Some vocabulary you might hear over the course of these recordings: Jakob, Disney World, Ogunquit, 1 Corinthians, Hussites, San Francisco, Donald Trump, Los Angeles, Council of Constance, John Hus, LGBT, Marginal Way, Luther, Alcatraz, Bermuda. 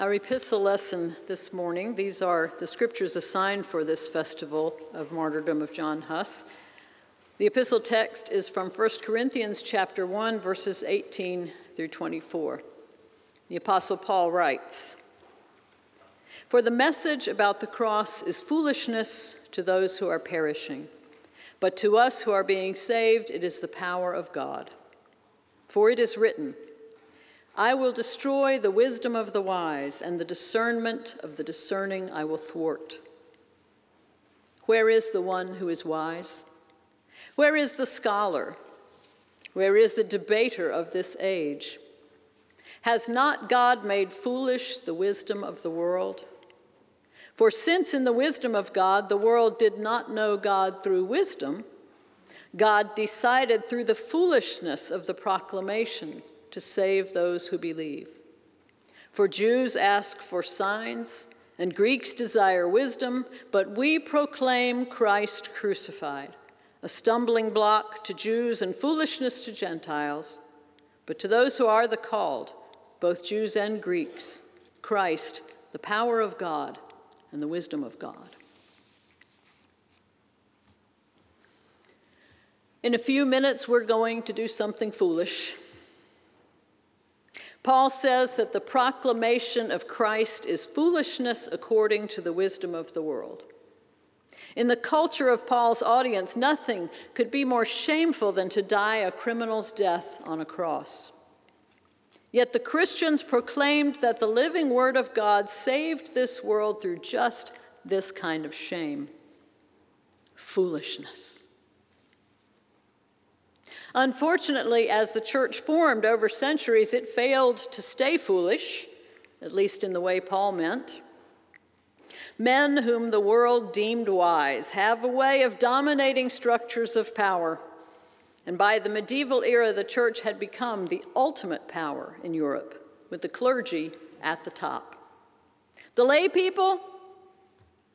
Our epistle lesson this morning, these are the scriptures assigned for this festival of martyrdom of John Hus. The epistle text is from 1 Corinthians chapter 1, verses 18 through 24. The Apostle Paul writes, "For the message about the cross is foolishness to those who are perishing, but to us who are being saved, it is the power of God. For it is written, 'I will destroy the wisdom of the wise, and the discernment of the discerning I will thwart.' Where is the one who is wise? Where is the scholar? Where is the debater of this age? Has not God made foolish the wisdom of the world? For since in the wisdom of God, the world did not know God through wisdom, God decided through the foolishness of the proclamation to save those who believe. For Jews ask for signs, and Greeks desire wisdom, but we proclaim Christ crucified, a stumbling block to Jews and foolishness to Gentiles, but to those who are the called, both Jews and Greeks, Christ, the power of God and the wisdom of God." In a few minutes, we're going to do something foolish. Paul says that the proclamation of Christ is foolishness according to the wisdom of the world. In the culture of Paul's audience, nothing could be more shameful than to die a criminal's death on a cross. Yet the Christians proclaimed that the living word of God saved this world through just this kind of shame. Foolishness. Unfortunately, as the church formed over centuries, it failed to stay foolish, at least in the way Paul meant. Men whom the world deemed wise have a way of dominating structures of power. And by the medieval era, the church had become the ultimate power in Europe, with the clergy at the top. The lay people,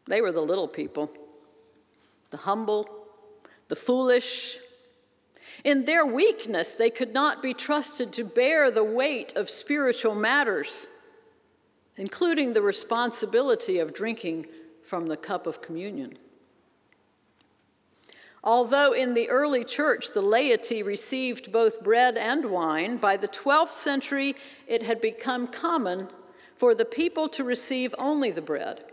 they were the little people, the humble, the foolish. In their weakness, they could not be trusted to bear the weight of spiritual matters, including the responsibility of drinking from the cup of communion. Although in the early church the laity received both bread and wine, by the 12th century it had become common for the people to receive only the bread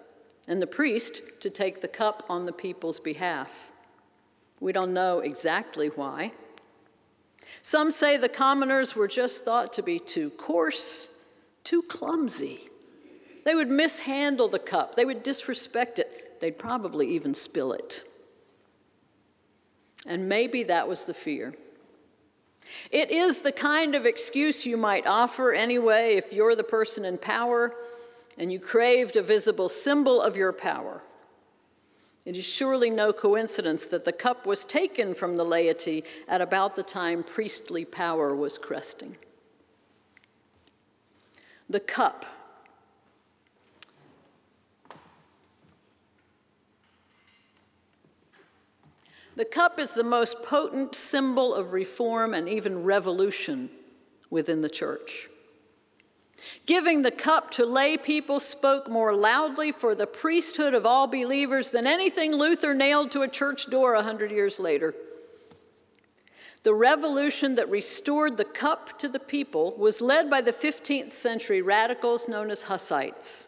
and the priest to take the cup on the people's behalf. We don't know exactly why. Some say the commoners were just thought to be too coarse, too clumsy. They would mishandle the cup. They would disrespect it. They'd probably even spill it. And maybe that was the fear. It is the kind of excuse you might offer anyway if you're the person in power and you craved a visible symbol of your power. It is surely no coincidence that the cup was taken from the laity at about the time priestly power was cresting. The cup. The cup is the most potent symbol of reform and even revolution within the church. Giving the cup to lay people spoke more loudly for the priesthood of all believers than anything Luther nailed to a church door 100 years later. The revolution that restored the cup to the people was led by the 15th century radicals known as Hussites.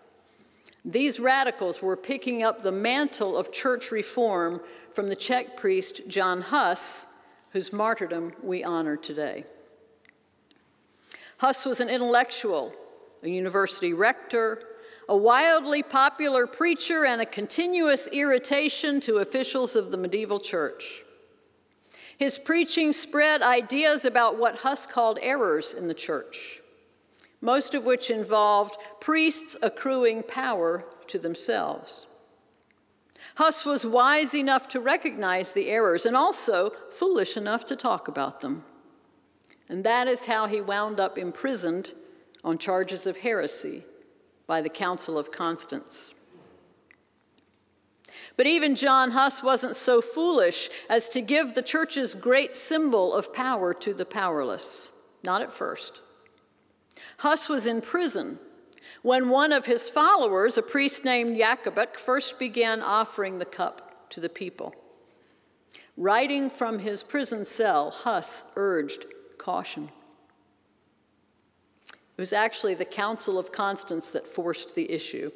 These radicals were picking up the mantle of church reform from the Czech priest John Hus, whose martyrdom we honor today. Hus was an intellectual, a university rector, a wildly popular preacher, and a continuous irritation to officials of the medieval church. His preaching spread ideas about what Hus called errors in the church, most of which involved priests accruing power to themselves. Hus was wise enough to recognize the errors and also foolish enough to talk about them. And that is how he wound up imprisoned on charges of heresy by the Council of Constance. But even John Hus wasn't so foolish as to give the church's great symbol of power to the powerless, not at first. Hus was in prison when one of his followers, a priest named Jakob, first began offering the cup to the people. Writing from his prison cell, Hus urged caution. It was actually the Council of Constance that forced the issue.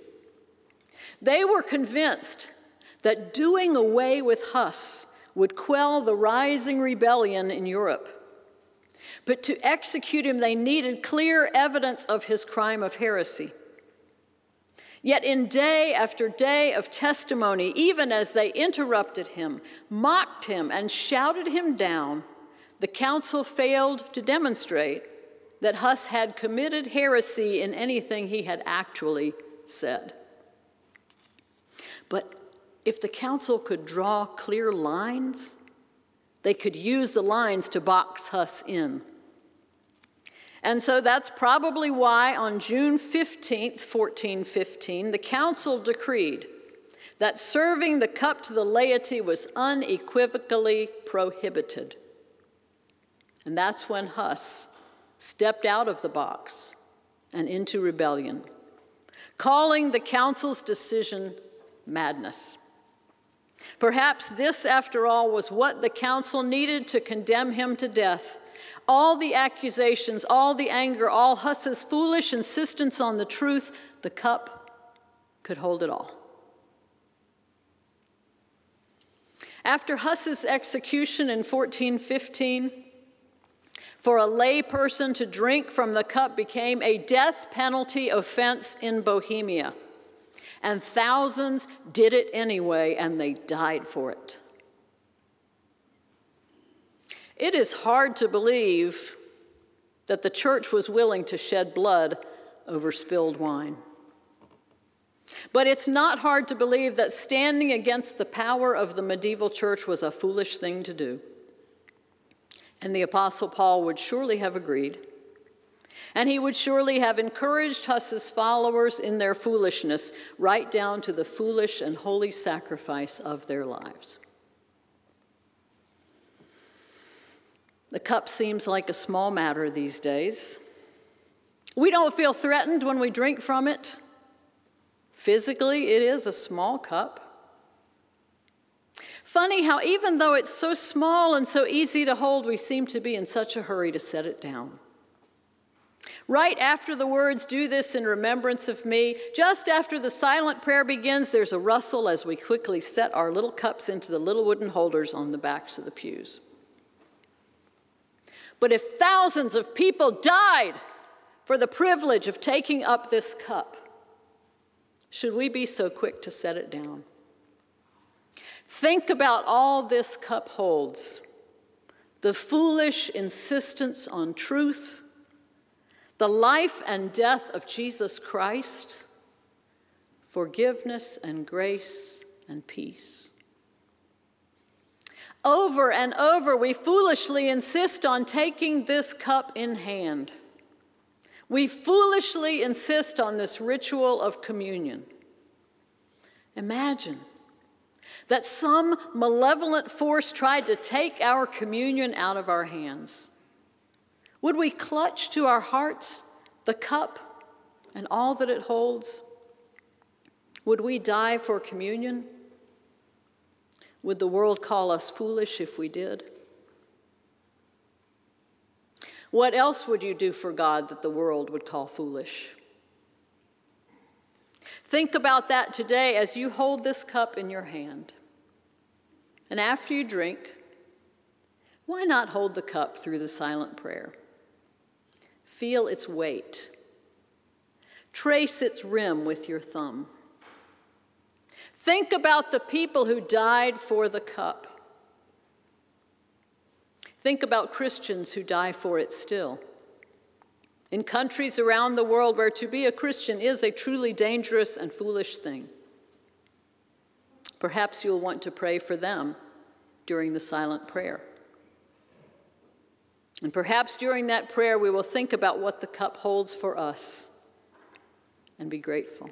They were convinced that doing away with Hus would quell the rising rebellion in Europe. But to execute him, they needed clear evidence of his crime of heresy. Yet in day after day of testimony, even as they interrupted him, mocked him, and shouted him down, the council failed to demonstrate that Hus had committed heresy in anything he had actually said. But if the council could draw clear lines, they could use the lines to box Hus in. And so that's probably why on June 15th, 1415, the council decreed that serving the cup to the laity was unequivocally prohibited. And that's when Hus stepped out of the box and into rebellion, calling the council's decision madness. Perhaps this, after all, was what the council needed to condemn him to death. All the accusations, all the anger, all Hus's foolish insistence on the truth, the cup could hold it all. After Hus's execution in 1415, for a lay person to drink from the cup became a death penalty offense in Bohemia. And thousands did it anyway, and they died for it. It is hard to believe that the church was willing to shed blood over spilled wine. But it's not hard to believe that standing against the power of the medieval church was a foolish thing to do. And the Apostle Paul would surely have agreed. And he would surely have encouraged Hus's followers in their foolishness, right down to the foolish and holy sacrifice of their lives. The cup seems like a small matter these days. We don't feel threatened when we drink from it. Physically, it is a small cup. Funny how even though it's so small and so easy to hold, we seem to be in such a hurry to set it down. Right after the words, "Do this in remembrance of me," just after the silent prayer begins, there's a rustle as we quickly set our little cups into the little wooden holders on the backs of the pews. But if thousands of people died for the privilege of taking up this cup, should we be so quick to set it down? Think about all this cup holds: the foolish insistence on truth, the life and death of Jesus Christ, forgiveness and grace and peace. Over and over, we foolishly insist on taking this cup in hand. We foolishly insist on this ritual of communion. Imagine that some malevolent force tried to take our communion out of our hands. Would we clutch to our hearts the cup and all that it holds? Would we die for communion? Would the world call us foolish if we did? What else would you do for God that the world would call foolish? Think about that today as you hold this cup in your hand. And after you drink, why not hold the cup through the silent prayer? Feel its weight. Trace its rim with your thumb. Think about the people who died for the cup. Think about Christians who die for it still. In countries around the world where to be a Christian is a truly dangerous and foolish thing. Perhaps you'll want to pray for them during the silent prayer. And perhaps during that prayer, we will think about what the cup holds for us and be grateful.